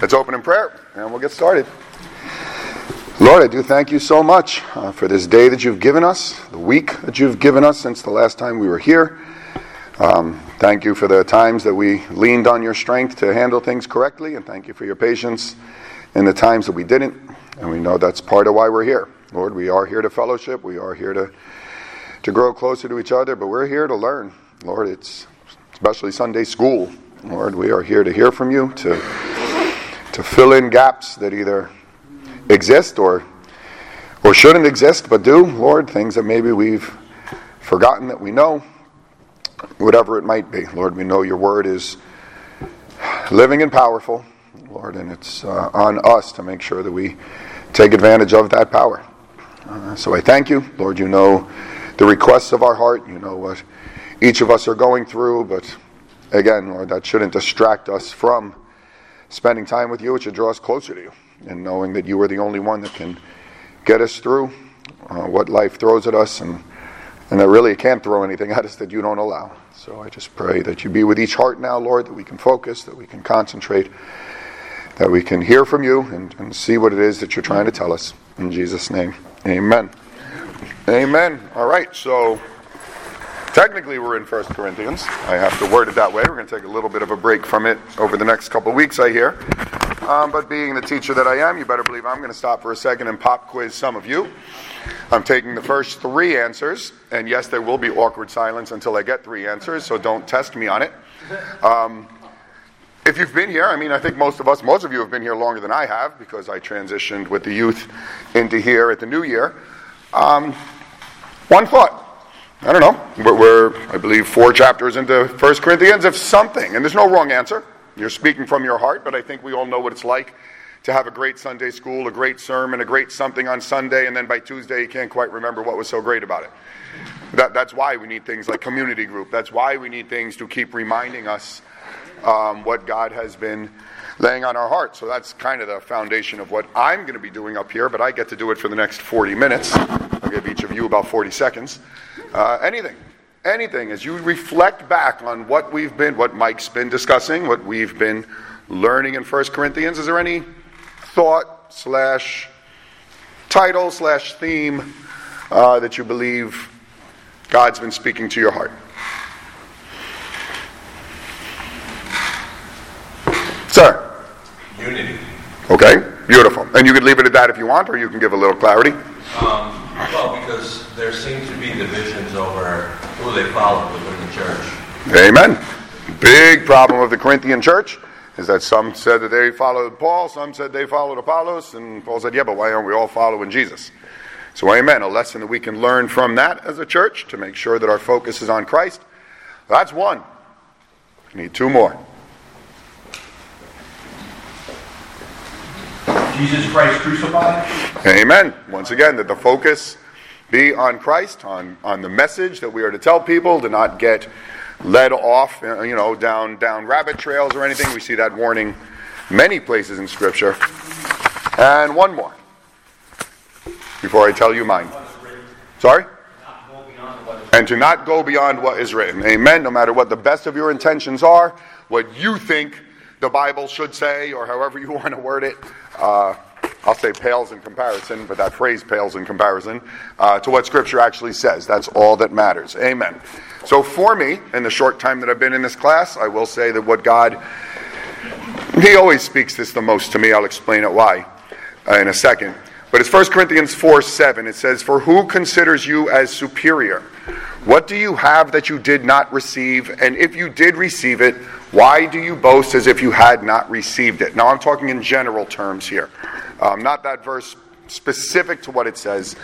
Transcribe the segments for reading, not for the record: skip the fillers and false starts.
Let's open in prayer, and we'll get started. Lord, I do thank you so much for this day that you've given us, the week that you've given us since the last time we were here. Thank you for the times that we leaned on your strength to handle things correctly, and thank you for your patience in the times that we didn't. And we know that's part of why we're here. Lord, we are here to fellowship. We are here to grow closer to each other, but we're here to learn. Lord, it's especially Sunday school. Lord, we are here to hear from you, to fill in gaps that either exist or shouldn't exist, but do. Lord, things that maybe we've forgotten that we know, whatever it might be. Lord, we know your word is living and powerful, Lord, and it's on us to make sure that we take advantage of that power. So I thank you. Lord, you know the requests of our heart. You know what each of us are going through. But again, Lord, that shouldn't distract us from spending time with you. It should draw us closer to you, and knowing that you are the only one that can get us through what life throws at us, and that really it can't throw anything at us that you don't allow. So I just pray that you be with each heart now, Lord, that we can focus, that we can concentrate, that we can hear from you and see what it is that you're trying to tell us. In Jesus' name, amen. Amen. All right, so technically we're in 1 Corinthians. I have to word it that way. We're going to take a little bit of a break from it over the next couple of weeks, I hear. But being the teacher that I am, you better believe I'm going to stop for a second and pop quiz some of you. I'm taking the first three answers, and yes, there will be awkward silence until I get three answers, so don't test me on it. If you've been here, I mean, I think most of you have been here longer than I have, because I transitioned with the youth into here at the new year. One thought. I don't know. We're, I believe, 4 chapters into 1 Corinthians, if something, and there's no wrong answer. You're speaking from your heart, but I think we all know what it's like to have a great Sunday school, a great sermon, a great something on Sunday, and then by Tuesday you can't quite remember what was so great about it. That's why we need things like community group. That's why we need things to keep reminding us what God has been laying on our hearts. So that's kind of the foundation of what I'm going to be doing up here, but I get to do it for the next 40 minutes. I'll give each of you about 40 seconds. Anything, as you reflect back on what Mike's been discussing, what we've been learning in 1 Corinthians, is there any thought / title / theme that you believe God's been speaking to your heart? Sir? Unity. Okay, beautiful. And you could leave it at that if you want, or you can give a little clarity. Well, because there seems to be divisions over who they follow within the church. Amen. Big problem of the Corinthian church is that some said that they followed Paul, some said they followed Apollos, and Paul said, yeah, but why aren't we all following Jesus? So amen, a lesson that we can learn from that as a church to make sure that our focus is on Christ. That's one. We need 2 more. Jesus Christ crucified. Amen. Once again, that the focus be on Christ, on the message that we are to tell people, to not get led off, down rabbit trails or anything. We see that warning many places in Scripture. And one more before I tell you mine. Sorry? And to not go beyond what is written. Amen. No matter what the best of your intentions are, what you think the Bible should say, or however you want to word it, I'll say pales in comparison, but that phrase pales in comparison to what Scripture actually says. That's all that matters. Amen. So for me, in the short time that I've been in this class, I will say that what God, he always speaks this the most to me. I'll explain it why in a second. But it's 1 Corinthians 4:7. It says, "For who considers you as superior? What do you have that you did not receive? And if you did receive it, why do you boast as if you had not received it?" Now I'm talking in general terms here. Not that verse specific to what it says,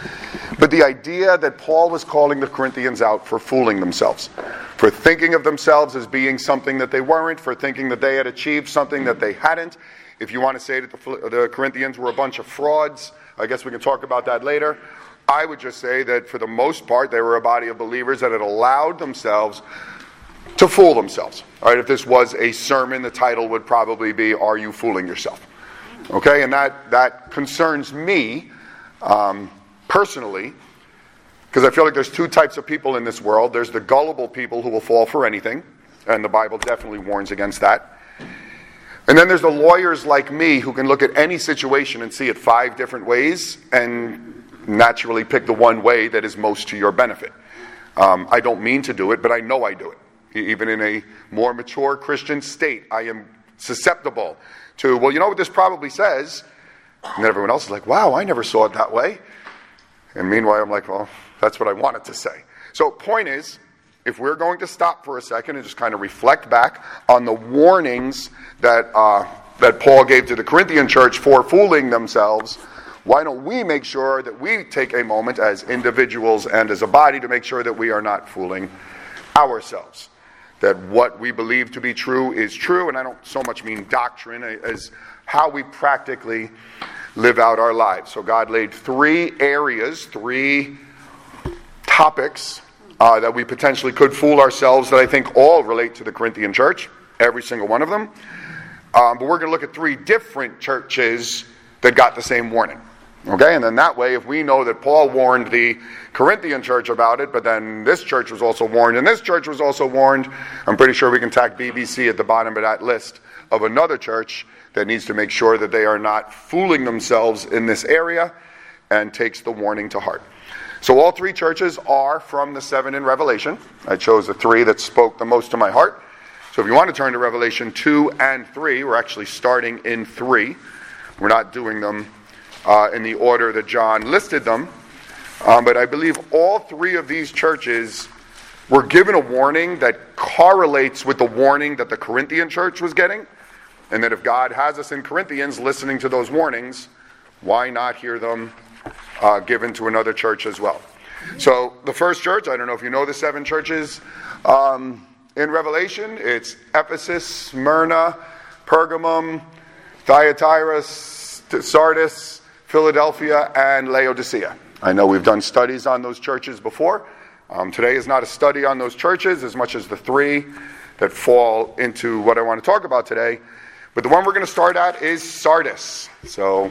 but the idea that Paul was calling the Corinthians out for fooling themselves, for thinking of themselves as being something that they weren't, for thinking that they had achieved something that they hadn't. If you want to say that the Corinthians were a bunch of frauds, I guess we can talk about that later. I would just say that for the most part, they were a body of believers that had allowed themselves to fool themselves. All right, if this was a sermon, the title would probably be, "Are You Fooling Yourself?" Okay, and that concerns me personally, because I feel like there's 2 types of people in this world. There's the gullible people who will fall for anything, and the Bible definitely warns against that. And then there's the lawyers like me who can look at any situation and see it 5 different ways and naturally pick the one way that is most to your benefit. I don't mean to do it, but I know I do it. Even in a more mature Christian state, I am susceptible to, well, you know what this probably says? And then everyone else is like, wow, I never saw it that way. And meanwhile, I'm like, well, that's what I wanted to say. So point is, if we're going to stop for a second and just kind of reflect back on the warnings that Paul gave to the Corinthian church for fooling themselves, why don't we make sure that we take a moment as individuals and as a body to make sure that we are not fooling ourselves? That what we believe to be true is true, and I don't so much mean doctrine as how we practically live out our lives. So God laid 3 areas, 3 topics that we potentially could fool ourselves that I think all relate to the Corinthian church, every single one of them. But we're going to look at 3 different churches that got the same warning. Okay, and then that way, if we know that Paul warned the Corinthian church about it, but then this church was also warned, and this church was also warned, I'm pretty sure we can tack BBC at the bottom of that list of another church that needs to make sure that they are not fooling themselves in this area and takes the warning to heart. So all 3 churches are from the 7 in Revelation. I chose the 3 that spoke the most to my heart. So if you want to turn to Revelation 2 and 3, we're actually starting in 3. We're not doing them in the order that John listed them. But I believe all 3 of these churches were given a warning that correlates with the warning that the Corinthian church was getting. And that if God has us in Corinthians listening to those warnings, why not hear them given to another church as well? So the first church, I don't know if you know the 7 churches in Revelation, it's Ephesus, Smyrna, Pergamum, Thyatira, Sardis, Philadelphia, and Laodicea. I know we've done studies on those churches before. Today is not a study on those churches as much as the 3 that fall into what I want to talk about today. But the one we're going to start at is Sardis. So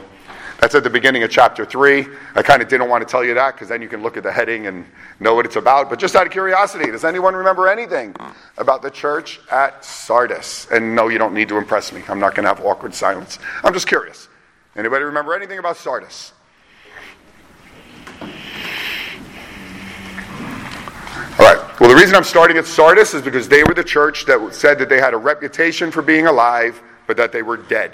that's at the beginning of chapter 3. I kind of didn't want to tell you that because then you can look at the heading and know what it's about. But just out of curiosity, does anyone remember anything about the church at Sardis? And no, you don't need to impress me. I'm not going to have awkward silence. I'm just curious. Anybody remember anything about Sardis? All right. Well, the reason I'm starting at Sardis is because they were the church that said that they had a reputation for being alive, but that they were dead.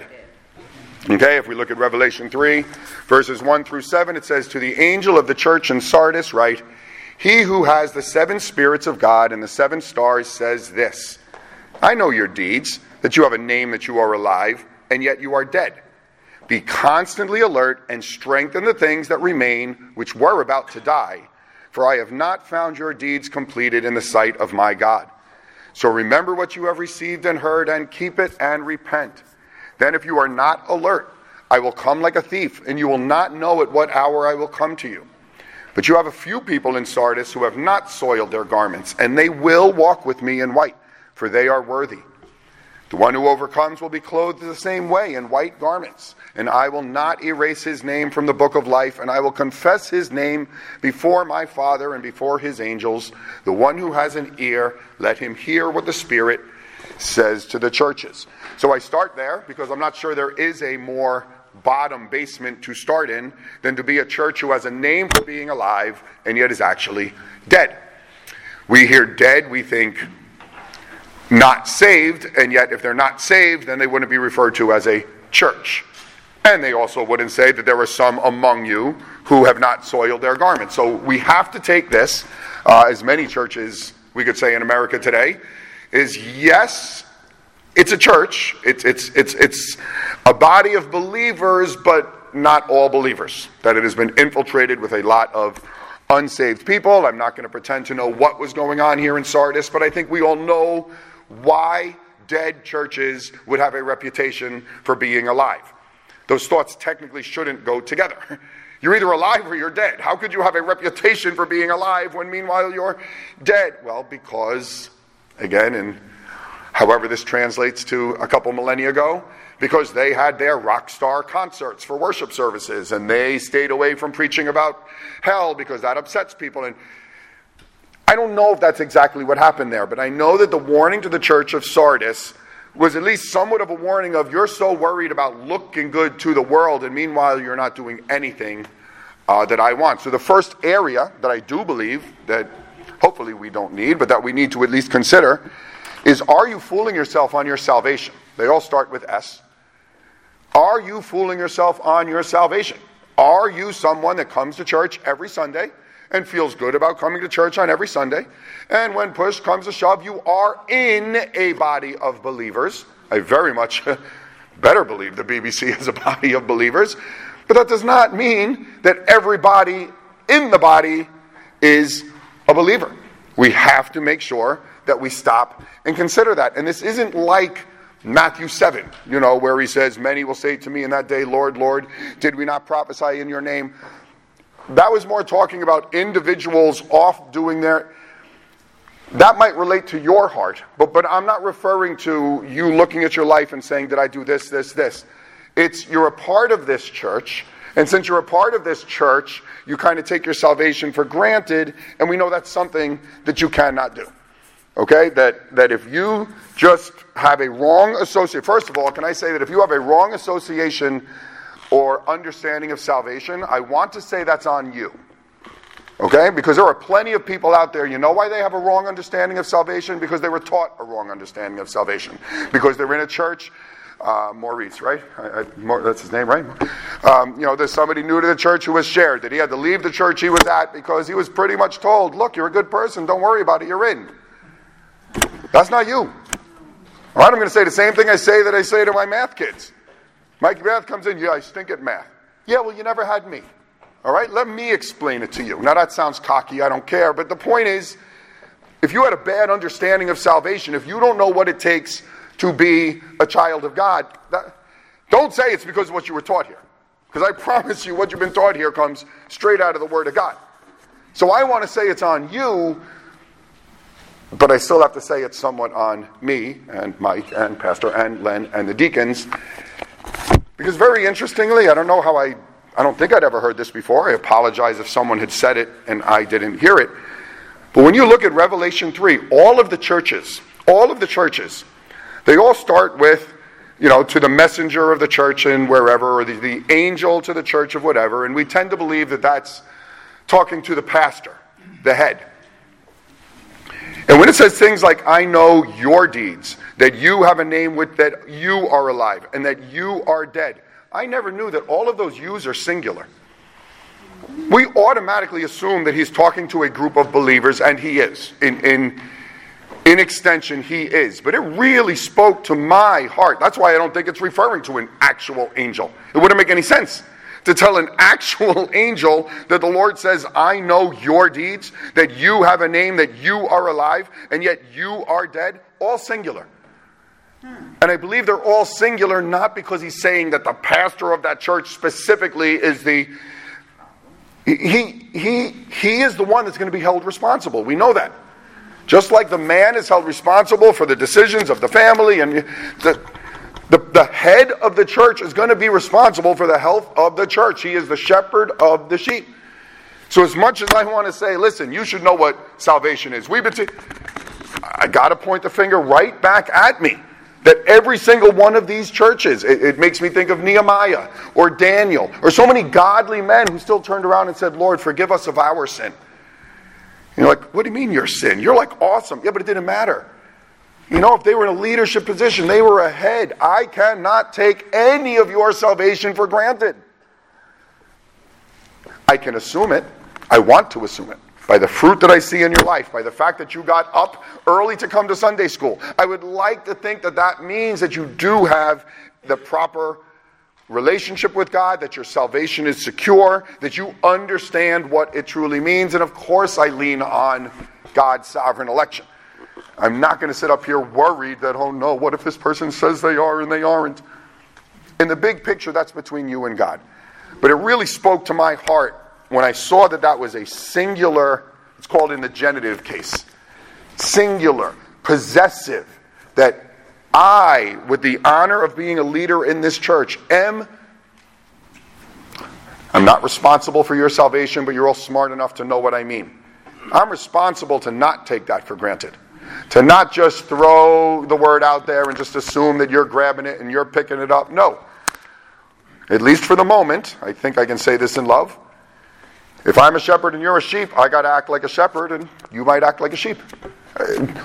Okay, if we look at Revelation 3, verses 1 through 7, it says, "To the angel of the church in Sardis write, He who has the 7 spirits of God and the 7 stars says this, I know your deeds, that you have a name that you are alive, and yet you are dead. Be constantly alert and strengthen the things that remain, which were about to die. For I have not found your deeds completed in the sight of my God. So remember what you have received and heard, and keep it and repent. Then if you are not alert, I will come like a thief, and you will not know at what hour I will come to you. But you have a few people in Sardis who have not soiled their garments, and they will walk with me in white, for they are worthy. The one who overcomes will be clothed the same way in white garments, and I will not erase his name from the book of life, and I will confess his name before my Father and before his angels. The one who has an ear, let him hear what the Spirit says to the churches." So I start there because I'm not sure there is a more bottom basement to start in than to be a church who has a name for being alive and yet is actually dead. We hear dead, we think not saved, and yet if they're not saved, then they wouldn't be referred to as a church. And they also wouldn't say that there are some among you who have not soiled their garments. So we have to take this, as many churches we could say in America today, is yes, it's a church, it's a body of believers, but not all believers. That it has been infiltrated with a lot of unsaved people. I'm not going to pretend to know what was going on here in Sardis, but I think we all know why dead churches would have a reputation for being alive. Those thoughts technically shouldn't go together. You're either alive or you're dead. How could you have a reputation for being alive when meanwhile you're dead? Well, because, again, and however this translates to a couple millennia ago, because they had their rock star concerts for worship services, and they stayed away from preaching about hell because that upsets people. And I don't know if that's exactly what happened there, but I know that the warning to the church of Sardis was at least somewhat of a warning of, you're so worried about looking good to the world, and meanwhile you're not doing anything that I want. So the first area that I do believe that hopefully we don't need, but that we need to at least consider, is, are you fooling yourself on your salvation? They all start with S. Are you fooling yourself on your salvation? Are you someone that comes to church every Sunday and feels good about coming to church on every Sunday, and when push comes to shove, you are in a body of believers? I very much better believe the BBC is a body of believers, but that does not mean that everybody in the body is a believer. We have to make sure that we stop and consider that. And this isn't like Matthew 7, you know, where he says, many will say to me in that day, Lord, Lord, did we not prophesy in your name? That was more talking about individuals off doing their... That might relate to your heart, but I'm not referring to you looking at your life and saying, did I do this, this, this? It's, you're a part of this church, and since you're a part of this church, you kind of take your salvation for granted, and we know that's something that you cannot do. Okay, that if you just have a wrong association, first of all, can I say that if you have a wrong association or understanding of salvation, I want to say that's on you. Okay, because there are plenty of people out there, you know why they have a wrong understanding of salvation? Because they were taught a wrong understanding of salvation. Because they're in a church, Maurice, right? That's his name, right? You know, there's somebody new to the church who was shared that he had to leave the church he was at because he was pretty much told, look, you're a good person, don't worry about it, you're in. That's not you. All right, I'm going to say the same thing I say to my math kids. Mike Math comes in, yeah, I stink at math. Yeah, well, you never had me. All right, let me explain it to you. Now, that sounds cocky, I don't care. But the point is, if you had a bad understanding of salvation, if you don't know what it takes to be a child of God, don't say it's because of what you were taught here. Because I promise you, what you've been taught here comes straight out of the Word of God. So I want to say it's on you, but I still have to say it's somewhat on me and Mike and Pastor and Len and the deacons. Because very interestingly, I don't know how I don't think I'd ever heard this before. I apologize if someone had said it and I didn't hear it. But when you look at Revelation 3, all of the churches, they all start with, you know, to the messenger of the church and wherever, or the angel to the church of whatever. And we tend to believe that that's talking to the pastor, the head. And when it says things like, I know your deeds, that you have a name with that you are alive and that you are dead. I never knew that all of those yous are singular. We automatically assume that he's talking to a group of believers, and he is. In extension, he is. But it really spoke to my heart. That's why I don't think it's referring to an actual angel. It wouldn't make any sense to tell an actual angel that the Lord says, I know your deeds, that you have a name, that you are alive, and yet you are dead, all singular. And I believe they're all singular, not because he's saying that the pastor of that church specifically is the... He is the one that's going to be held responsible. We know that. Just like the man is held responsible for the decisions of the family, and the head of the church is going to be responsible for the health of the church. He is the shepherd of the sheep. So as much as I want to say, listen, you should know what salvation is, I got to point the finger right back at me. That every single one of these churches, it makes me think of Nehemiah or Daniel or so many godly men who still turned around and said, Lord, forgive us of our sin. You're like, what do you mean your sin? You're like, awesome. Yeah, but it didn't matter. You know, if they were in a leadership position, they were ahead. I cannot take any of your salvation for granted. I can assume it. I want to assume it. By the fruit that I see in your life, by the fact that you got up early to come to Sunday school, I would like to think that means that you do have the proper relationship with God, that your salvation is secure, that you understand what it truly means. And of course, I lean on God's sovereign election. I'm not going to sit up here worried that, oh no, what if this person says they are and they aren't? In the big picture, that's between you and God. But it really spoke to my heart when I saw that was a singular, it's called in the genitive case, singular, possessive, that I, with the honor of being a leader in this church, I'm not responsible for your salvation, but you're all smart enough to know what I mean. I'm responsible to not take that for granted. To not just throw the word out there and just assume that you're grabbing it and you're picking it up. No. At least for the moment, I think I can say this in love. If I'm a shepherd and you're a sheep, I got to act like a shepherd and you might act like a sheep.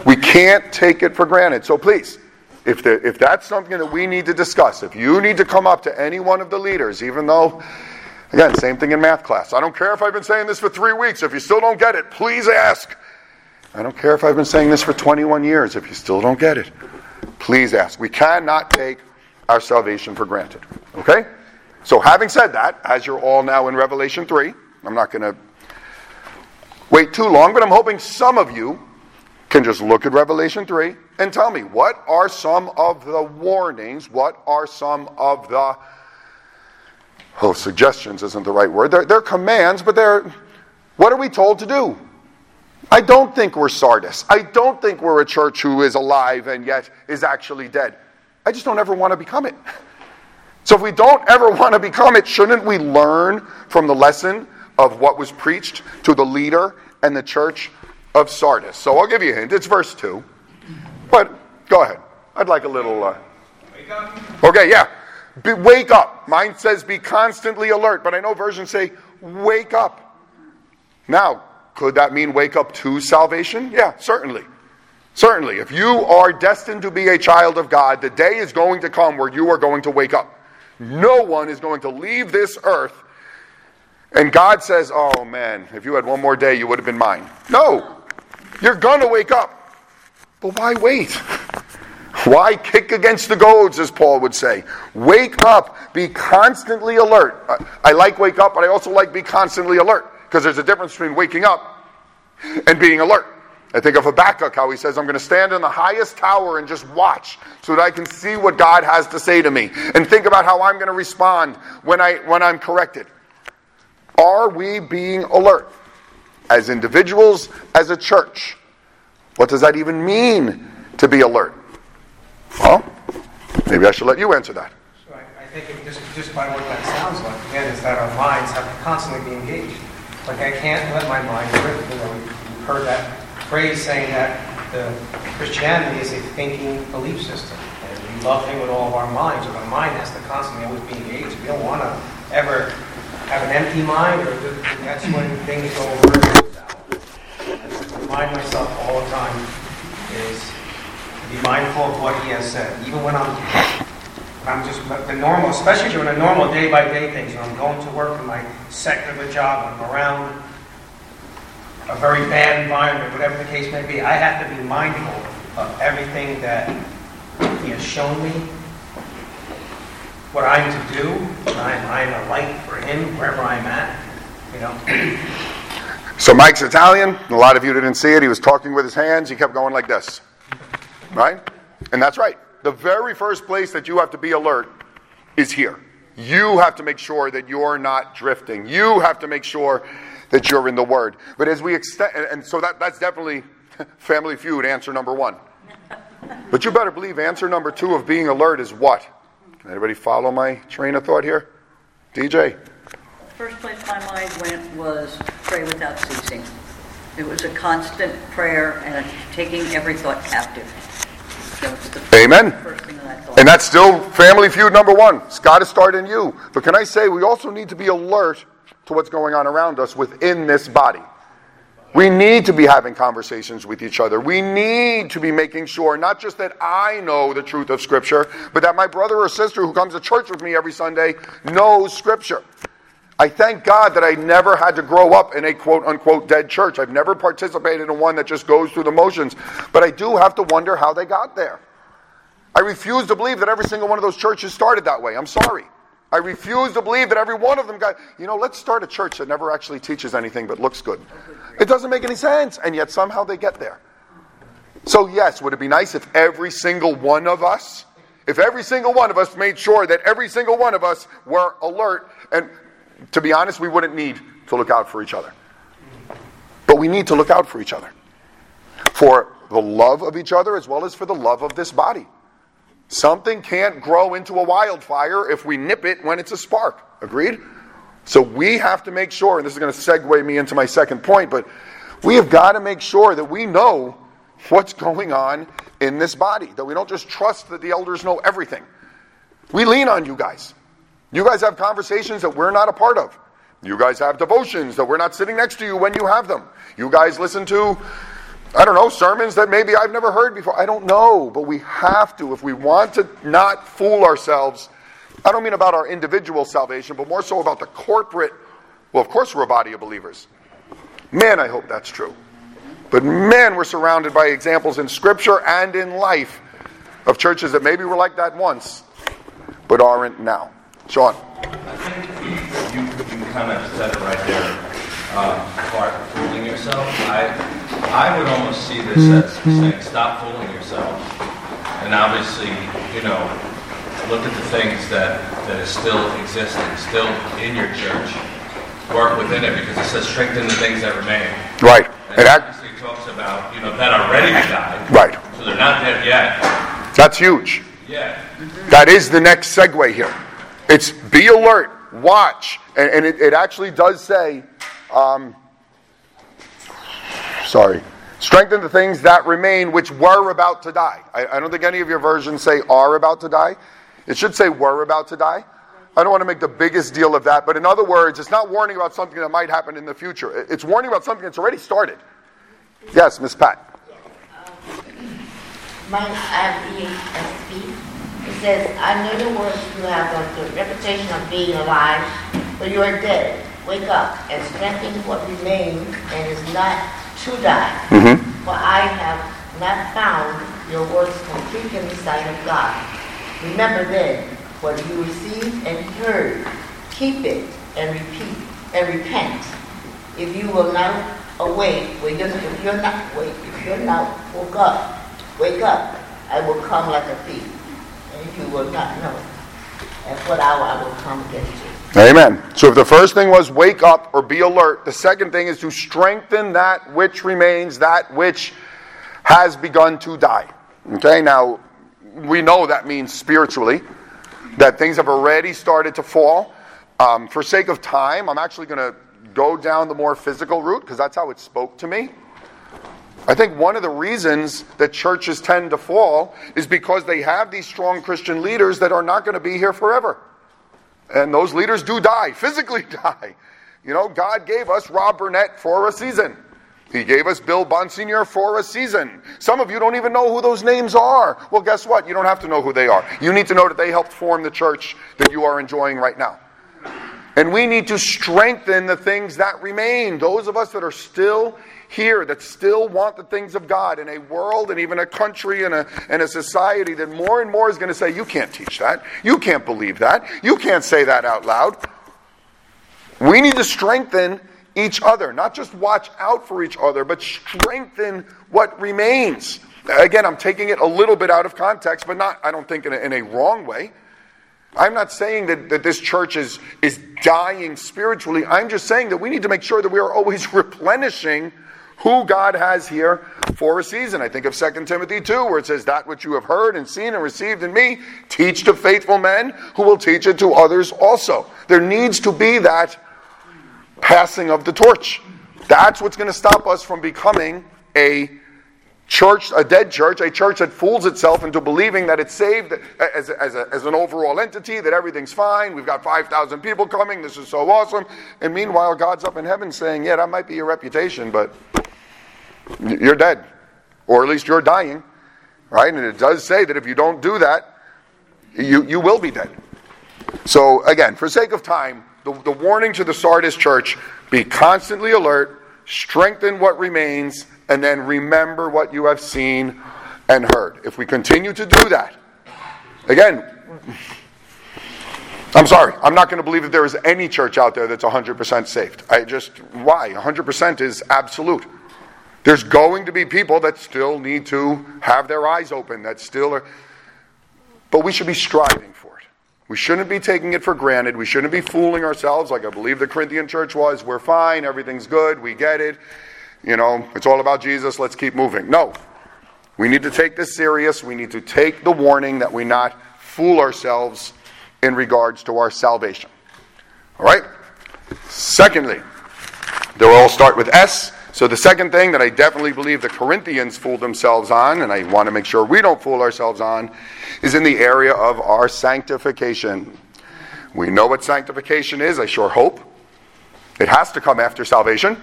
We can't take it for granted. So please, if that's something that we need to discuss, if you need to come up to any one of the leaders, even though, again, same thing in math class. I don't care if I've been saying this for 3 weeks. If you still don't get it, please ask. I don't care if I've been saying this for 21 years. If you still don't get it, please ask. We cannot take our salvation for granted. Okay? So having said that, as you're all now in Revelation 3, I'm not going to wait too long, but I'm hoping some of you can just look at Revelation 3 and tell me, what are some of the warnings? What are some of the... Oh, suggestions isn't the right word. They're commands, but they're... What are we told to do? I don't think we're Sardis. I don't think we're a church who is alive and yet is actually dead. I just don't ever want to become it. So if we don't ever want to become it, shouldn't we learn from the lesson of what was preached to the leader and the church of Sardis? So I'll give you a hint. It's verse 2. But go ahead. I'd like a little... Wake up. Okay, yeah. Wake up. Mine says be constantly alert, but I know versions say wake up. Now, could that mean wake up to salvation? Yeah, certainly. Certainly. If you are destined to be a child of God, the day is going to come where you are going to wake up. No one is going to leave this earth and God says, oh man, if you had one more day, you would have been mine. No. You're going to wake up. But why wait? Why kick against the goads, as Paul would say? Wake up. Be constantly alert. I like wake up, but I also like be constantly alert. Because there's a difference between waking up and being alert. I think of Habakkuk, how he says, I'm going to stand in the highest tower and just watch so that I can see what God has to say to me and think about how I'm going to respond when I'm corrected. Are we being alert as individuals, as a church? What does that even mean to be alert? Well, maybe I should let you answer that. Sure. I think just by what that sounds like, again, is that our minds have to constantly be engaged. Like, I can't let my mind drift. You know, you've heard that phrase saying that the Christianity is a thinking belief system. And we love Him with all of our minds. But our mind has to constantly always be engaged. We don't want to ever have an empty mind, or that's when things go over. I remind myself all the time is to be mindful of what He has said. Even when I'm just the normal, especially during a normal day-by-day things, when I'm going to work in my secular job, when I'm around a very bad environment, whatever the case may be, I have to be mindful of everything that He has shown me, what I'm to do, and I'm a light for Him wherever I'm at, you know. So Mike's Italian. A lot of you didn't see it. He was talking with his hands. He kept going like this, right? And that's right. The very first place that you have to be alert is here. You have to make sure that you're not drifting. You have to make sure that you're in the Word. But as we extend, and so that's definitely Family Feud answer number 1. But you better believe answer number 2 of being alert is what? Can everybody follow my train of thought here? DJ? First place my mind went was pray without ceasing. It was a constant prayer and taking every thought captive. Amen. And that's still Family Feud number 1. It's got to start in you. But can I say, we also need to be alert to what's going on around us within this body. We need to be having conversations with each other. We need to be making sure, not just that I know the truth of Scripture, but that my brother or sister who comes to church with me every Sunday knows Scripture. I thank God that I never had to grow up in a quote-unquote dead church. I've never participated in one that just goes through the motions. But I do have to wonder how they got there. I refuse to believe that every single one of those churches started that way. I'm sorry. I refuse to believe that every one of them got... You know, let's start a church that never actually teaches anything but looks good. It doesn't make any sense, and yet somehow they get there. So yes, would it be nice if every single one of us... If every single one of us made sure that every single one of us were alert and... To be honest, we wouldn't need to look out for each other. But we need to look out for each other. For the love of each other as well as for the love of this body. Something can't grow into a wildfire if we nip it when it's a spark. Agreed? So we have to make sure, and this is going to segue me into my second point, but we have got to make sure that we know what's going on in this body, that we don't just trust that the elders know everything. We lean on you guys. You guys have conversations that we're not a part of. You guys have devotions that we're not sitting next to you when you have them. You guys listen to, I don't know, sermons that maybe I've never heard before. I don't know, but we have to. If we want to not fool ourselves, I don't mean about our individual salvation, but more so about the corporate, well, of course we're a body of believers. Man, I hope that's true. But man, we're surrounded by examples in Scripture and in life of churches that maybe were like that once, but aren't now. Sean. I think you kind of said it right there, part of fooling yourself. I would almost see this as saying, stop fooling yourself. And obviously, you know, look at the things that is still existing, still in your church. Work within it, because it says strengthen the things that remain. Right. And it obviously talks about, you know, that already died. Right. So they're not dead yet. That's huge. Yeah. That is the next segue here. It's be alert, watch, and it actually does say, strengthen the things that remain which were about to die. I don't think any of your versions say are about to die. It should say were about to die. I don't want to make the biggest deal of that, but in other words, it's not warning about something that might happen in the future. It's warning about something that's already started. Yes, Miss Pat. Mike, IBSB. It says, I knew the works you have on the reputation of being alive, but you are dead. Wake up and strengthen what remains and is not to die. Mm-hmm. For I have not found your works complete in the sight of God. Remember then what you received and heard. Keep it and repeat and repent. If you will not awake, if you're not woke up, I will come like a thief. You will not know. At what hour I will come against you. Amen. So if the first thing was wake up or be alert, the second thing is to strengthen that which remains, that which has begun to die. Okay, now we know that means spiritually, that things have already started to fall. For sake of time, I'm actually going to go down the more physical route because that's how it spoke to me. I think one of the reasons that churches tend to fall is because they have these strong Christian leaders that are not going to be here forever. And those leaders do die, physically die. You know, God gave us Rob Burnett for a season. He gave us Bill Bonsignore for a season. Some of you don't even know who those names are. Well, guess what? You don't have to know who they are. You need to know that they helped form the church that you are enjoying right now. And we need to strengthen the things that remain. Those of us that are still here, that still want the things of God in a world and even a country and a society that more and more is going to say, you can't teach that. You can't believe that. You can't say that out loud. We need to strengthen each other. Not just watch out for each other, but strengthen what remains. Again, I'm taking it a little bit out of context, but not, I don't think, in a wrong way. I'm not saying that this church is dying spiritually. I'm just saying that we need to make sure that we are always replenishing who God has here for a season. I think of 2 Timothy 2, where it says, that which you have heard and seen and received in me, teach to faithful men who will teach it to others also. There needs to be that passing of the torch. That's what's going to stop us from becoming a church, a dead church, a church that fools itself into believing that it's saved as an overall entity, that everything's fine, we've got 5,000 people coming, this is so awesome. And meanwhile, God's up in heaven saying, yeah, that might be your reputation, but you're dead. Or at least you're dying. Right? And it does say that if you don't do that, you will be dead. So again, for sake of time, the warning to the Sardis church, be constantly alert, strengthen what remains, and then remember what you have seen and heard. If we continue to do that, again, I'm sorry, I'm not going to believe that there is any church out there that's 100% saved. Why? 100% is absolute. There's going to be people that still need to have their eyes open, that still are, but we should be striving for it. We shouldn't be taking it for granted. We shouldn't be fooling ourselves like I believe the Corinthian church was. We're fine, everything's good, we get it. You know, it's all about Jesus, let's keep moving. No. We need to take this serious. We need to take the warning that we not fool ourselves in regards to our salvation. All right? Secondly, they'll all start with S. So the second thing that I definitely believe the Corinthians fooled themselves on, and I want to make sure we don't fool ourselves on, is in the area of our sanctification. We know what sanctification is, I sure hope. It has to come after salvation.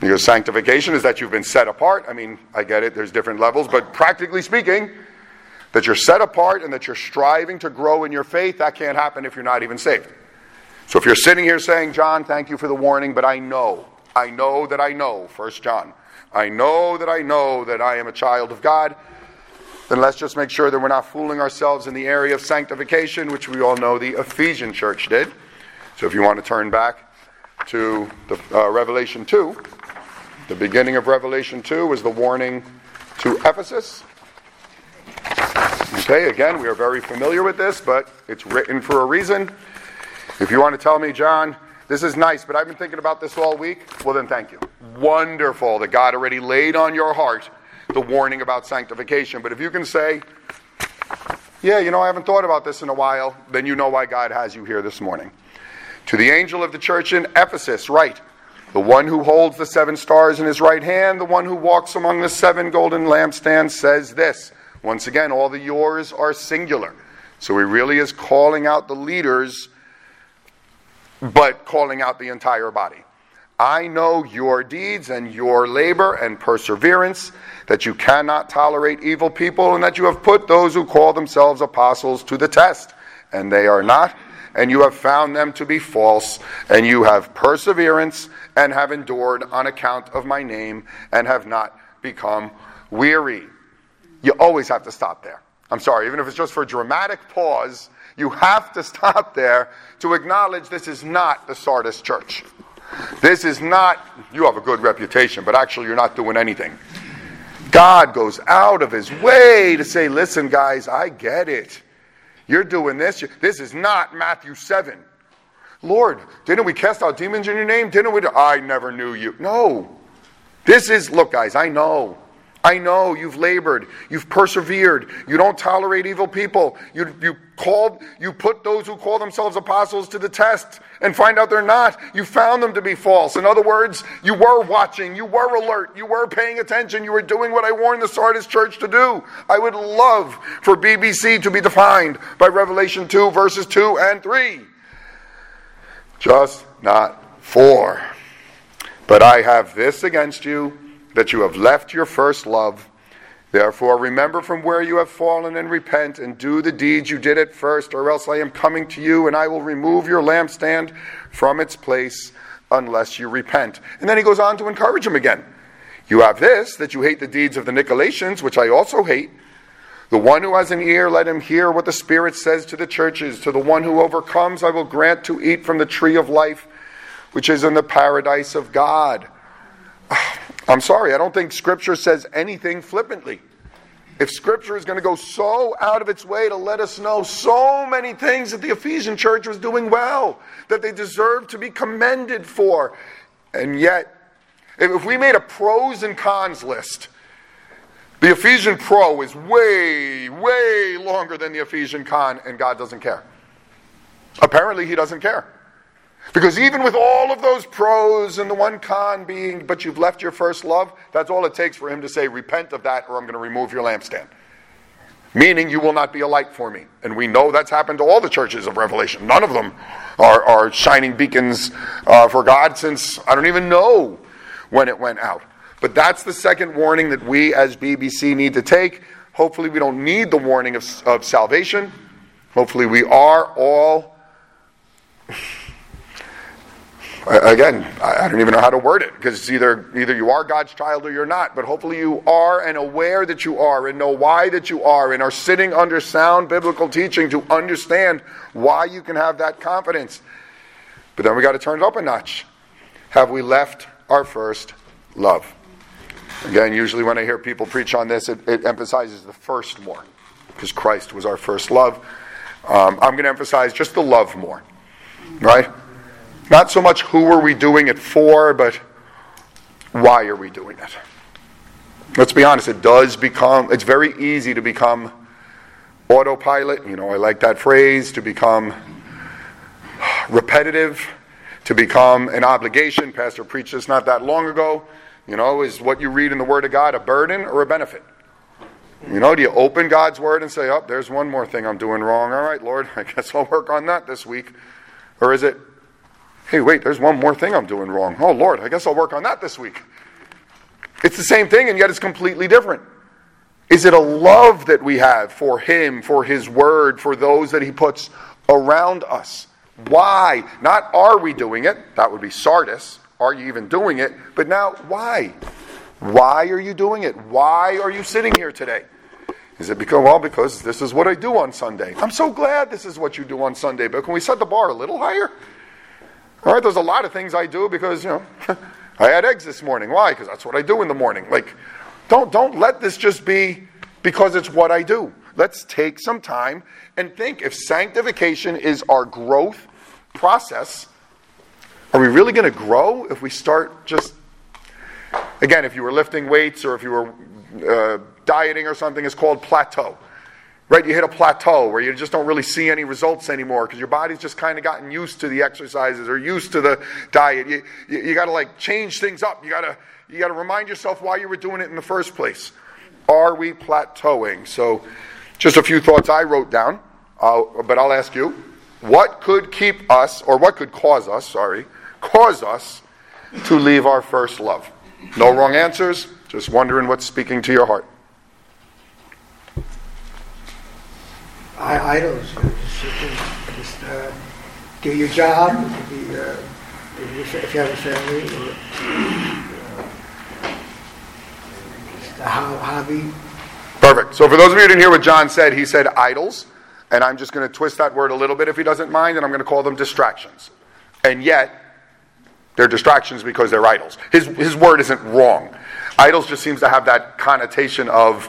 Because sanctification is that you've been set apart. I mean, I get it, there's different levels, but practically speaking, that you're set apart and that you're striving to grow in your faith, that can't happen if you're not even saved. So if you're sitting here saying, John, thank you for the warning, but I know that I know, 1 John, I know that I am a child of God, then let's just make sure that we're not fooling ourselves in the area of sanctification, which we all know the Ephesian church did. So if you want to turn back to the Revelation 2, the beginning of Revelation 2 was the warning to Ephesus. Okay, again, we are very familiar with this, but it's written for a reason. If you want to tell me, John, this is nice, but I've been thinking about this all week, well then thank you. Wonderful that God already laid on your heart the warning about sanctification. But if you can say, yeah, I haven't thought about this in a while, then you know why God has you here this morning. To the angel of the church in Ephesus, write, the one who holds the 7 stars in his right hand, the one who walks among the 7 golden lampstands says this. Once again, all the yours are singular. So he really is calling out the leaders, but calling out the entire body. I know your deeds and your labor and perseverance, that you cannot tolerate evil people, and that you have put those who call themselves apostles to the test, and they are not, and you have found them to be false, and you have perseverance, and have endured on account of my name, and have not become weary. You always have to stop there. I'm sorry, even if it's just for a dramatic pause, you have to stop there to acknowledge this is not the Sardis church. This is not, you have a good reputation, but actually you're not doing anything. God goes out of his way to say, listen guys, I get it. You're doing this. This is not Matthew 7. Lord, didn't we cast out demons in your name? Didn't we? I never knew you. No. This is, look guys, I know you've labored, you've persevered, you don't tolerate evil people, you put those who call themselves apostles to the test and find out they're not. You found them to be false. In other words, you were watching, you were alert, you were paying attention, you were doing what I warned the Sardis church to do. I would love for BBC to be defined by Revelation 2 verses 2 and 3. Just not 4. But I have this against you, that you have left your first love. Therefore, remember from where you have fallen and repent and do the deeds you did at first, or else I am coming to you and I will remove your lampstand from its place unless you repent. And then he goes on to encourage him again. You have this, that you hate the deeds of the Nicolaitans, which I also hate. The one who has an ear, let him hear what the Spirit says to the churches. To the one who overcomes, I will grant to eat from the tree of life, which is in the paradise of God. I'm sorry, I don't think Scripture says anything flippantly. If Scripture is going to go so out of its way to let us know so many things that the Ephesian church was doing well, that they deserve to be commended for, and yet, if we made a pros and cons list, the Ephesian pro is way, way longer than the Ephesian con, and God doesn't care. Apparently, he doesn't care. Because even with all of those pros and the one con being, but you've left your first love, that's all it takes for him to say, repent of that or I'm going to remove your lampstand. Meaning you will not be a light for me. And we know that's happened to all the churches of Revelation. None of them are shining beacons for God since I don't even know when it went out. But that's the second warning that we as BBC need to take. Hopefully we don't need the warning of salvation. Hopefully we are all... Again, I don't even know how to word it, because it's either you are God's child or you're not, but hopefully you are and aware that you are and know why that you are and are sitting under sound biblical teaching to understand why you can have that confidence. But then we got to turn it up a notch. Have we left our first love? Again, usually when I hear people preach on this, it emphasizes the first more, because Christ was our first love. I'm going to emphasize just the love more, right? Not so much who are we doing it for, but why are we doing it? Let's be honest, it's very easy to become autopilot, I like that phrase, to become repetitive, to become an obligation. Pastor preached this not that long ago, You know, is what you read in the Word of God a burden or a benefit? You know, do you open God's Word and say, oh, there's one more thing I'm doing wrong. All right, Lord, I guess I'll work on that this week. Or is it, hey, wait, there's one more thing I'm doing wrong. Oh, Lord, I guess I'll work on that this week. It's the same thing, and yet it's completely different. Is it a love that we have for Him, for His Word, for those that He puts around us? Why? Not are we doing it? That would be Sardis. Are you even doing it? But now, why? Why are you doing it? Why are you sitting here today? Is it because, well, because this is what I do on Sunday. I'm so glad this is what you do on Sunday, but can we set the bar a little higher? All right, there's a lot of things I do because, you know, I had eggs this morning. Why? Because that's what I do in the morning. Like, don't let this just be because it's what I do. Let's take some time and think, if sanctification is our growth process, are we really going to grow if we start just, again, if you were lifting weights or if you were dieting or something, it's called plateau, right? You hit a plateau where you just don't really see any results anymore because your body's just kind of gotten used to the exercises or used to the diet. You got to like change things up. You got to remind yourself why you were doing it in the first place. Are we plateauing? So just a few thoughts I wrote down, but I'll ask you, what could cause us to leave our first love? No wrong answers, just wondering what's speaking to your heart. Idols. Just do your job, if you have a family, just a hobby. Perfect. So for those of you who didn't hear what John said, he said idols. And I'm just going to twist that word a little bit if he doesn't mind, and I'm going to call them distractions. And yet, they're distractions because they're idols. His word isn't wrong. Idols just seems to have that connotation of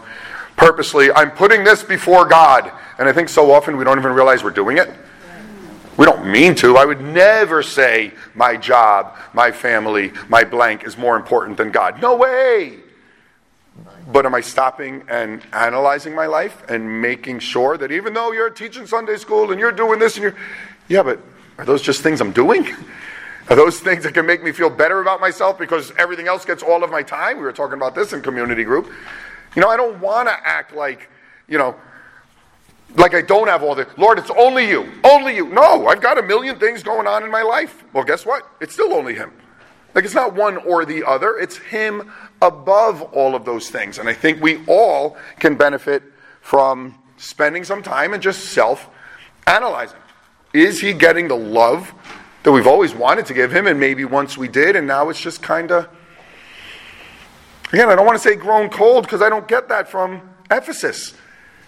purposely, I'm putting this before God. And I think so often we don't even realize we're doing it. We don't mean to. I would never say my job, my family, my blank is more important than God. No way! But am I stopping and analyzing my life and making sure that even though you're teaching Sunday school and you're doing this and but are those just things I'm doing? Are those things that can make me feel better about myself because everything else gets all of my time? We were talking about this in community group. You know, I don't want to act like, you know, like I don't have all the, Lord, it's only you, only you. No, I've got a million things going on in my life. Well, guess what? It's still only Him. Like, it's not one or the other. It's Him above all of those things. And I think we all can benefit from spending some time and just self-analyzing. Is He getting the love that we've always wanted to give Him? And maybe once we did, and now it's just kind of, again, I don't want to say grown cold because I don't get that from Ephesus.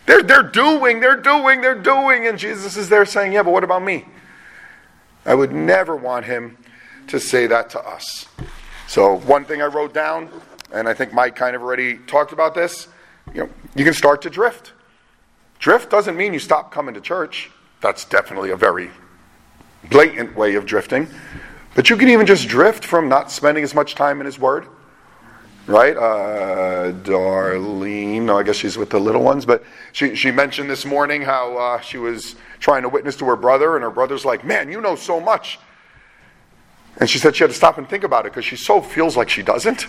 They're doing. And Jesus is there saying, yeah, but what about me? I would never want Him to say that to us. So one thing I wrote down, and I think Mike kind of already talked about this, you know, you can start to drift. Drift doesn't mean you stop coming to church. That's definitely a very blatant way of drifting. But you can even just drift from not spending as much time in His Word. Right? Darlene, no, I guess she's with the little ones, but she mentioned this morning how she was trying to witness to her brother, and her brother's like, man, you know so much. And she said she had to stop and think about it because she so feels like she doesn't.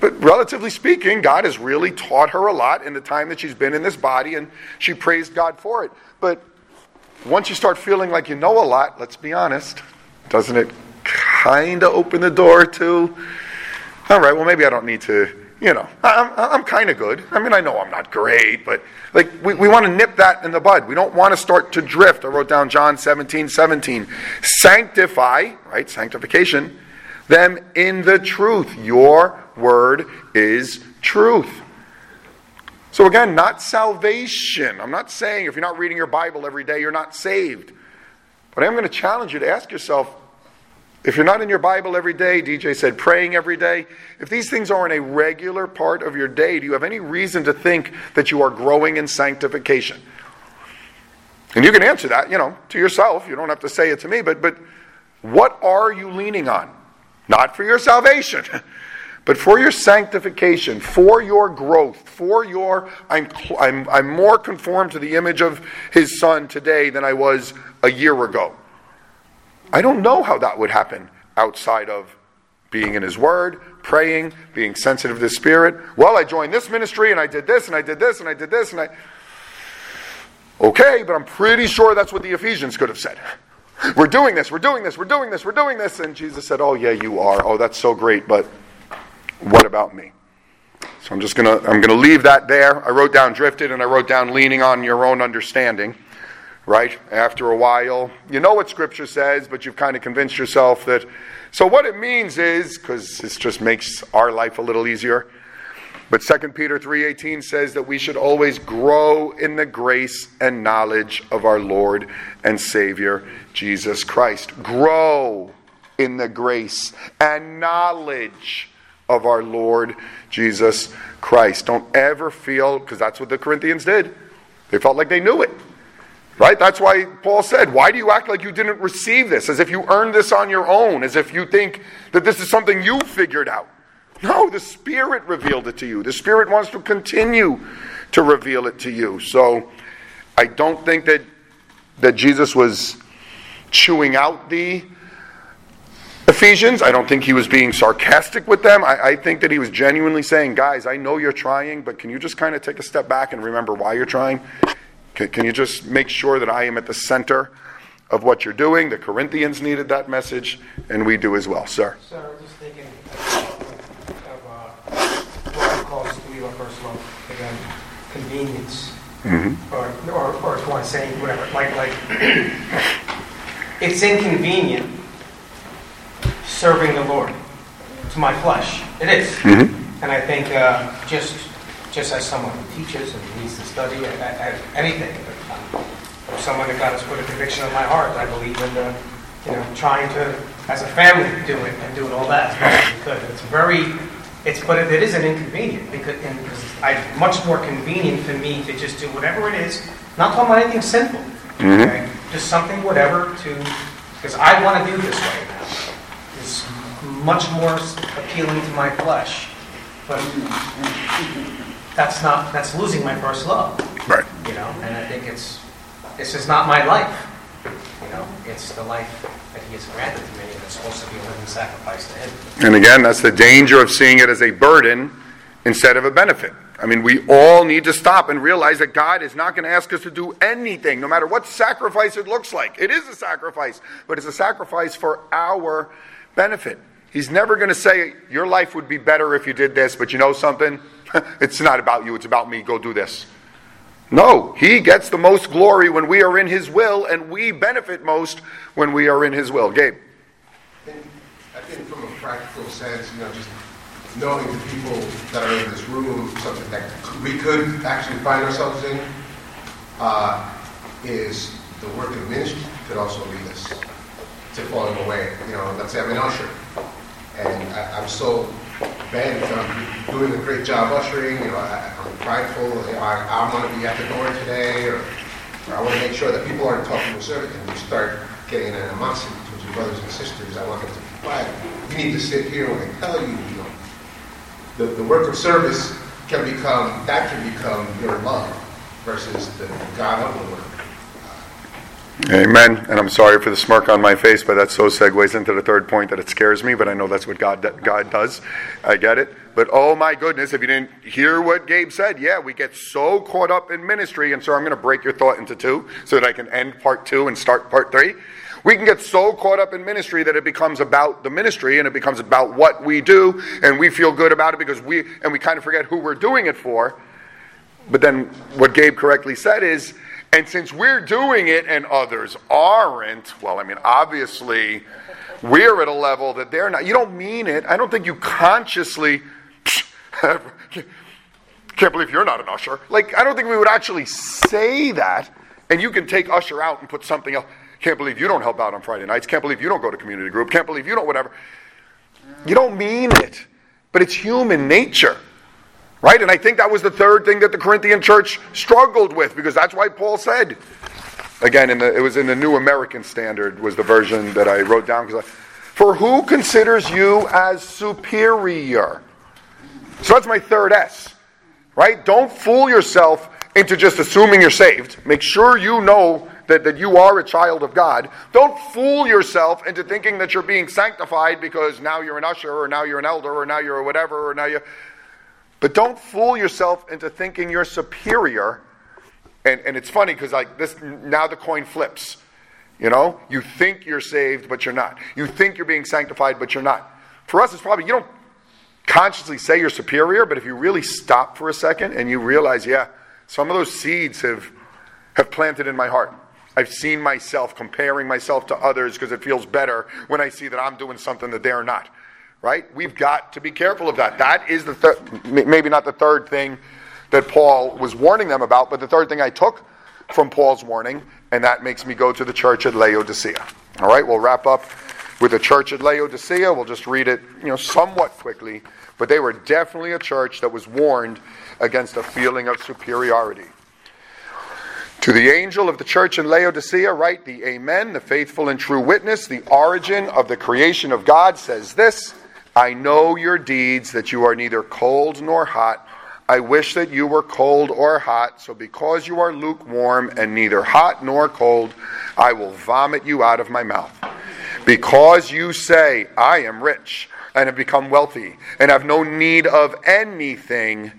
But relatively speaking, God has really taught her a lot in the time that she's been in this body, and she praised God for it. But once you start feeling like you know a lot, let's be honest, doesn't it kind of open the door to, all right, well, maybe I don't need to, you know, I'm kind of good. I mean, I know I'm not great, but like we want to nip that in the bud. We don't want to start to drift. I wrote down John 17:17. Sanctify, right, sanctification, them in the truth. Your word is truth. So again, not salvation. I'm not saying if you're not reading your Bible every day, you're not saved. But I'm going to challenge you to ask yourself, if you're not in your Bible every day, DJ said praying every day, if these things aren't a regular part of your day, do you have any reason to think that you are growing in sanctification? And you can answer that, you know, to yourself. You don't have to say it to me, but what are you leaning on? Not for your salvation, but for your sanctification, for your growth, for your, I'm more conformed to the image of His Son today than I was a year ago. I don't know how that would happen outside of Being in his word, praying, being sensitive to the Spirit. Well, I joined this ministry and I did this and I did this and I did this and I... Okay, but I'm pretty sure that's what the Ephesians could have said. We're doing this, we're doing this, we're doing this, we're doing this. And Jesus said, oh yeah, you are. Oh, that's so great, but what about me? So I'm just going to leave that there. I wrote down drifted and I wrote down leaning on your own understanding. Right? After a while, you know what Scripture says, but you've kind of convinced yourself that... So what it means is, because this just makes our life a little easier, but 2 Peter 3:18 says that we should always grow in the grace and knowledge of our Lord and Savior, Jesus Christ. Grow in the grace and knowledge of our Lord, Jesus Christ. Don't ever feel, because that's what the Corinthians did. They felt like they knew it. Right? That's why Paul said, why do you act like you didn't receive this? As if you earned this on your own. As if you think that this is something you figured out. No, the Spirit revealed it to you. The Spirit wants to continue to reveal it to you. So I don't think that Jesus was chewing out the Ephesians. I don't think he was being sarcastic with them. I think that he was genuinely saying, guys, I know you're trying, but can you just kind of take a step back and remember why you're trying? Can you just make sure that I am at the center of what you're doing? The Corinthians needed that message, and we do as well. Sir? Sir, I was just thinking of what calls to you on personal, again, convenience. Mm-hmm. Or if you want to say whatever, like it's inconvenient serving the Lord to my flesh. It is. Mm-hmm. And I think just as someone who teaches and needs to study anything, or someone that God has put a conviction on my heart, I believe in trying to, as a family, do it and doing all that as much as we could. It is an inconvenient because it's much more convenient for me to just do whatever it is, not talking about anything sinful, okay? Mm-hmm. Just something whatever because I want to do this right now. It's much more appealing to my flesh, but. That's losing my first love. Right. And I think this is not my life. It's the life that he has granted to me, and it's supposed to be a living sacrifice to him. And again, that's the danger of seeing it as a burden instead of a benefit. I mean, we all need to stop and realize that God is not going to ask us to do anything, no matter what sacrifice it looks like. It is a sacrifice, but it's a sacrifice for our benefit. He's never going to say, your life would be better if you did this, but you know something? It's not about you, it's about me, go do this. No, he gets the most glory when we are in his will, and we benefit most when we are in his will. Gabe? I think from a practical sense, just knowing the people that are in this room, something that we could actually find ourselves in, is the work of ministry could also lead us to falling away. Let's say I'm an usher. And I'm so bent on doing a great job ushering. I'm prideful. I want to be at the door today, or I want to make sure that people aren't talking to service, and you start getting an animosity towards your brothers and sisters. I want them to be quiet. You need to sit here when I tell you. The work of service can become your love versus the God of the work. Amen. And I'm sorry for the smirk on my face, but that so segues into the third point that it scares me, but I know that's what God does. I get it. But oh my goodness, if you didn't hear what Gabe said, yeah, we get so caught up in ministry, and so I'm going to break your thought into two so that I can end part 2 and start part 3. We can get so caught up in ministry that it becomes about the ministry, and it becomes about what we do, and we feel good about it because we kind of forget who we're doing it for. But then what Gabe correctly said is, and since we're doing it and others aren't, well, I mean, obviously, we're at a level that they're not. You don't mean it. I don't think you consciously, can't believe you're not an usher. I don't think we would actually say that. And you can take usher out and put something else. Can't believe you don't help out on Friday nights. Can't believe you don't go to community group. Can't believe you don't whatever. You don't mean it. But it's human nature. Right? And I think that was the third thing that the Corinthian church struggled with, because that's why Paul said, again, it was in the New American Standard was the version that I wrote down. For who considers you as superior? So that's my third S. Right? Don't fool yourself into just assuming you're saved. Make sure you know that you are a child of God. Don't fool yourself into thinking that you're being sanctified because now you're an usher, or now you're an elder, or now you're a whatever, or now you. But don't fool yourself into thinking you're superior. And it's funny because like this, now the coin flips. You know, you think you're saved, but you're not. You think you're being sanctified, but you're not. For us, it's probably, you don't consciously say you're superior, but if you really stop for a second and you realize, yeah, some of those seeds have planted in my heart. I've seen myself comparing myself to others because it feels better when I see that I'm doing something that they're not. Right? We've got to be careful of that. That is the maybe not the third thing that Paul was warning them about, but the third thing I took from Paul's warning, and that makes me go to the church at Laodicea. All right, we'll wrap up with the church at Laodicea. We'll just read it, somewhat quickly, but they were definitely a church that was warned against a feeling of superiority. To the angel of the church in Laodicea, write the Amen, the faithful and true witness, the origin of the creation of God, says this: I know your deeds, that you are neither cold nor hot. I wish that you were cold or hot, so because you are lukewarm and neither hot nor cold, I will vomit you out of my mouth. Because you say, I am rich and have become wealthy and have no need of anything,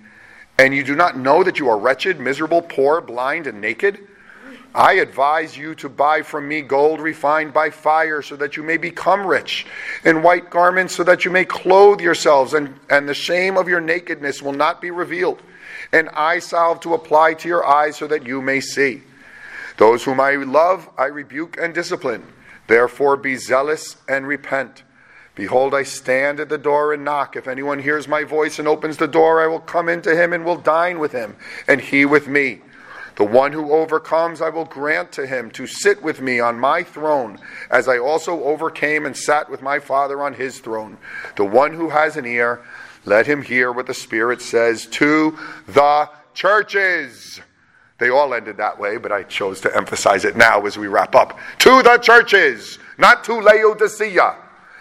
and you do not know that you are wretched, miserable, poor, blind, and naked, I advise you to buy from me gold refined by fire, so that you may become rich, and white garments, so that you may clothe yourselves, and the shame of your nakedness will not be revealed, and eye salve to apply to your eyes, so that you may see. Those whom I love, I rebuke and discipline. Therefore be zealous and repent. Behold, I stand at the door and knock. If anyone hears my voice and opens the door, I will come into him and will dine with him, and he with me. The one who overcomes, I will grant to him to sit with me on my throne, as I also overcame and sat with my Father on his throne. The one who has an ear, let him hear what the Spirit says to the churches. They all ended that way, but I chose to emphasize it now as we wrap up. To the churches, not to Laodicea,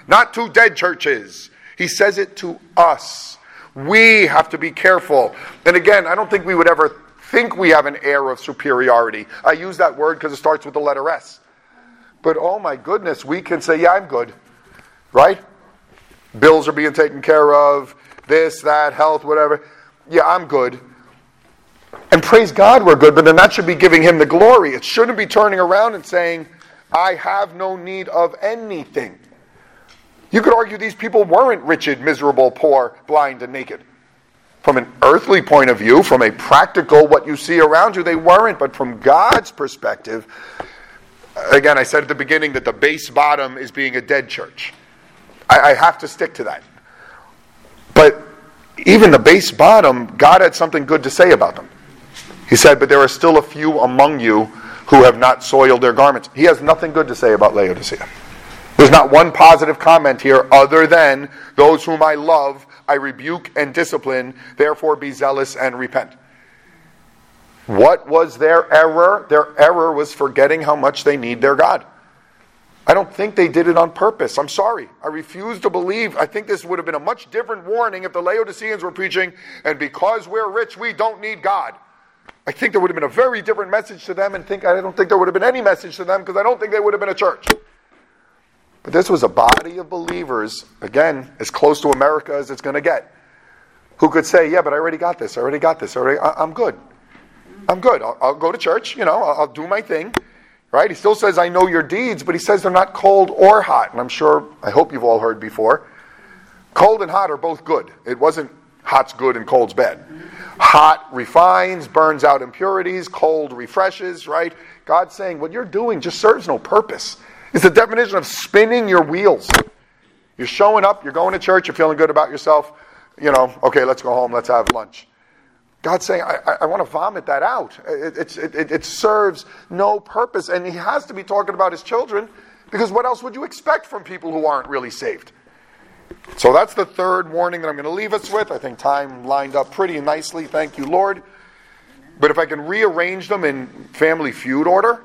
not to dead churches. He says it to us. We have to be careful. And again, I don't think we would ever think we have an air of superiority. I use that word because it starts with the letter S. But oh my goodness, we can say, yeah, I'm good. Right? Bills are being taken care of, this, that, health, whatever. Yeah, I'm good. And praise God we're good, but then that should be giving him the glory. It shouldn't be turning around and saying, I have no need of anything. You could argue these people weren't wretched, miserable, poor, blind, and naked. From an earthly point of view, from a practical, what you see around you, they weren't. But from God's perspective, again, I said at the beginning that the base bottom is being a dead church. I have to stick to that. But even the base bottom, God had something good to say about them. He said, but there are still a few among you who have not soiled their garments. He has nothing good to say about Laodicea. There's not one positive comment here other than those whom I love, I rebuke and discipline, therefore be zealous and repent. What was their error? Their error was forgetting how much they need their God. I don't think they did it on purpose. I'm sorry. I refuse to believe. I think this would have been a much different warning if the Laodiceans were preaching, and because we're rich, we don't need God. I think there would have been a very different message to them, and I don't think there would have been any message to them, because I don't think they would have been a church. But this was a body of believers, again, as close to America as it's going to get, who could say, yeah, but I already got this, I'm good. I'll go to church, I'll do my thing, right? He still says, I know your deeds, but he says they're not cold or hot. And I hope you've all heard before, cold and hot are both good. It wasn't hot's good and cold's bad. Hot refines, burns out impurities, cold refreshes, right? God's saying, what you're doing just serves no purpose. It's the definition of spinning your wheels. You're showing up, you're going to church, you're feeling good about yourself. Okay, let's go home, let's have lunch. God's saying, I want to vomit that out. It serves no purpose. And he has to be talking about his children, because what else would you expect from people who aren't really saved? So that's the third warning that I'm going to leave us with. I think time lined up pretty nicely. Thank you, Lord. But if I can rearrange them in Family Feud order,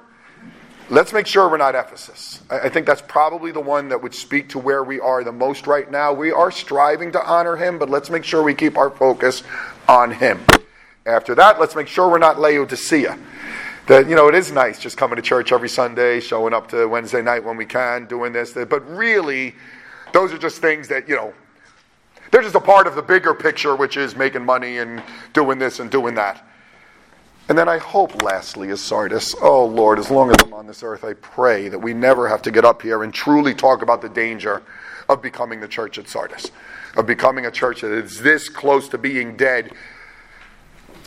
let's make sure we're not Ephesus. I think that's probably the one that would speak to where we are the most right now. We are striving to honor him, but let's make sure we keep our focus on him. After that, let's make sure we're not Laodicea. That, you know, it is nice just coming to church every Sunday, showing up to Wednesday night when we can, doing this, that, but really, those are just things that, you know, they're just a part of the bigger picture, which is making money and doing this and doing that. And then I hope, lastly, is Sardis. Oh, Lord, as long as I'm on this earth, I pray that we never have to get up here and truly talk about the danger of becoming the church at Sardis, of becoming a church that is this close to being dead.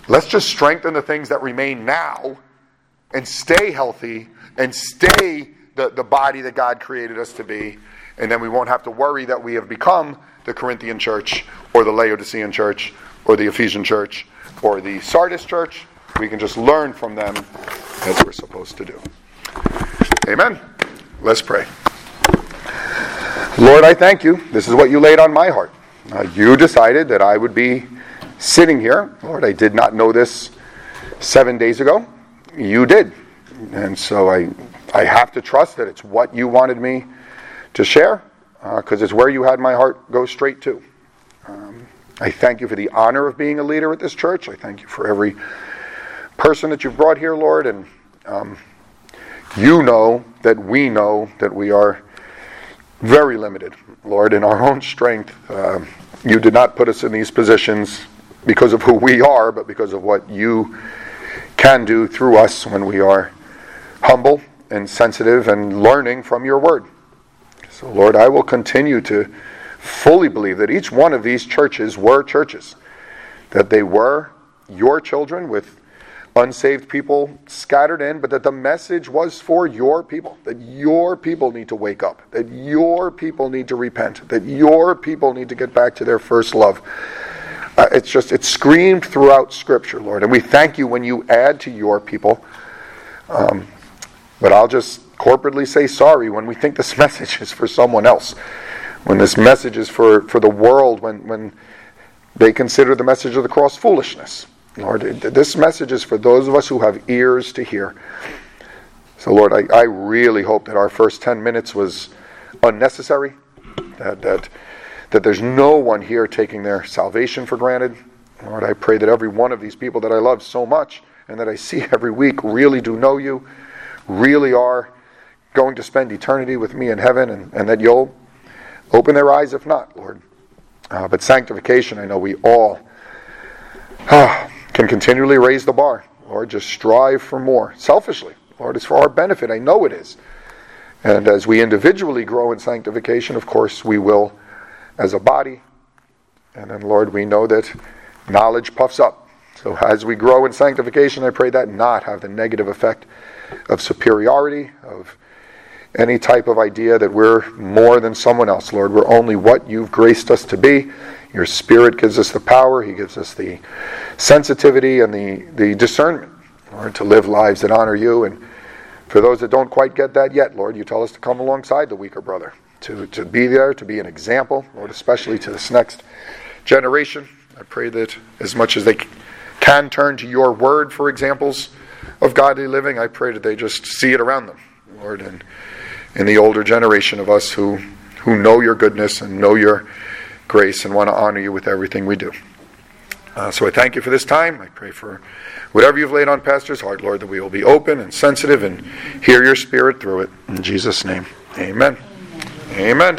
Let's just strengthen the things that remain now and stay healthy and stay the body that God created us to be. And then we won't have to worry that we have become the Corinthian church or the Laodicean church or the Ephesian church or the Sardis church. We can just learn from them as we're supposed to do. Amen. Let's pray. Lord, I thank you. This is what you laid on my heart. You decided that I would be sitting here. Lord, I did not know this 7 days ago. You did. And so I have to trust that it's what you wanted me to share, because it's where you had my heart go straight to. I thank you for the honor of being a leader at this church. I thank you for every person that you've brought here, Lord, and you know that we are very limited, Lord, in our own strength. You did not put us in these positions because of who we are, but because of what you can do through us when we are humble and sensitive and learning from your word. So, Lord, I will continue to fully believe that each one of these churches were churches, that they were your children with unsaved people scattered in, but that the message was for your people, that your people need to wake up, that your people need to repent, that your people need to get back to their first love. It's screamed throughout Scripture, Lord, and we thank you when you add to your people. But I'll just corporately say sorry when we think this message is for someone else, when this message is for the world, when they consider the message of the cross foolishness. Lord, this message is for those of us who have ears to hear. So, Lord, I really hope that our first 10 minutes was unnecessary, that there's no one here taking their salvation for granted. Lord, I pray that every one of these people that I love so much and that I see every week really do know you, really are going to spend eternity with me in heaven, and that you'll open their eyes if not, Lord. But sanctification, I know we all can continually raise the bar. Lord, just strive for more. Selfishly, Lord, it's for our benefit. I know it is. And as we individually grow in sanctification, of course, we will as a body. And then, Lord, we know that knowledge puffs up. So as we grow in sanctification, I pray that not have the negative effect of superiority, of any type of idea that we're more than someone else, Lord. We're only what you've graced us to be. Your Spirit gives us the power. He gives us the sensitivity and the discernment, Lord, to live lives that honor you. And for those that don't quite get that yet, Lord, you tell us to come alongside the weaker brother, to be there, to be an example, Lord, especially to this next generation. I pray that as much as they can turn to your word for examples of godly living, I pray that they just see it around them, Lord, and in the older generation of us who know your goodness and know your grace and want to honor you with everything we do. So I thank you for this time. I pray for whatever you've laid on Pastor's heart, Lord, that we will be open and sensitive and hear your Spirit through it. In Jesus' name, amen. Amen.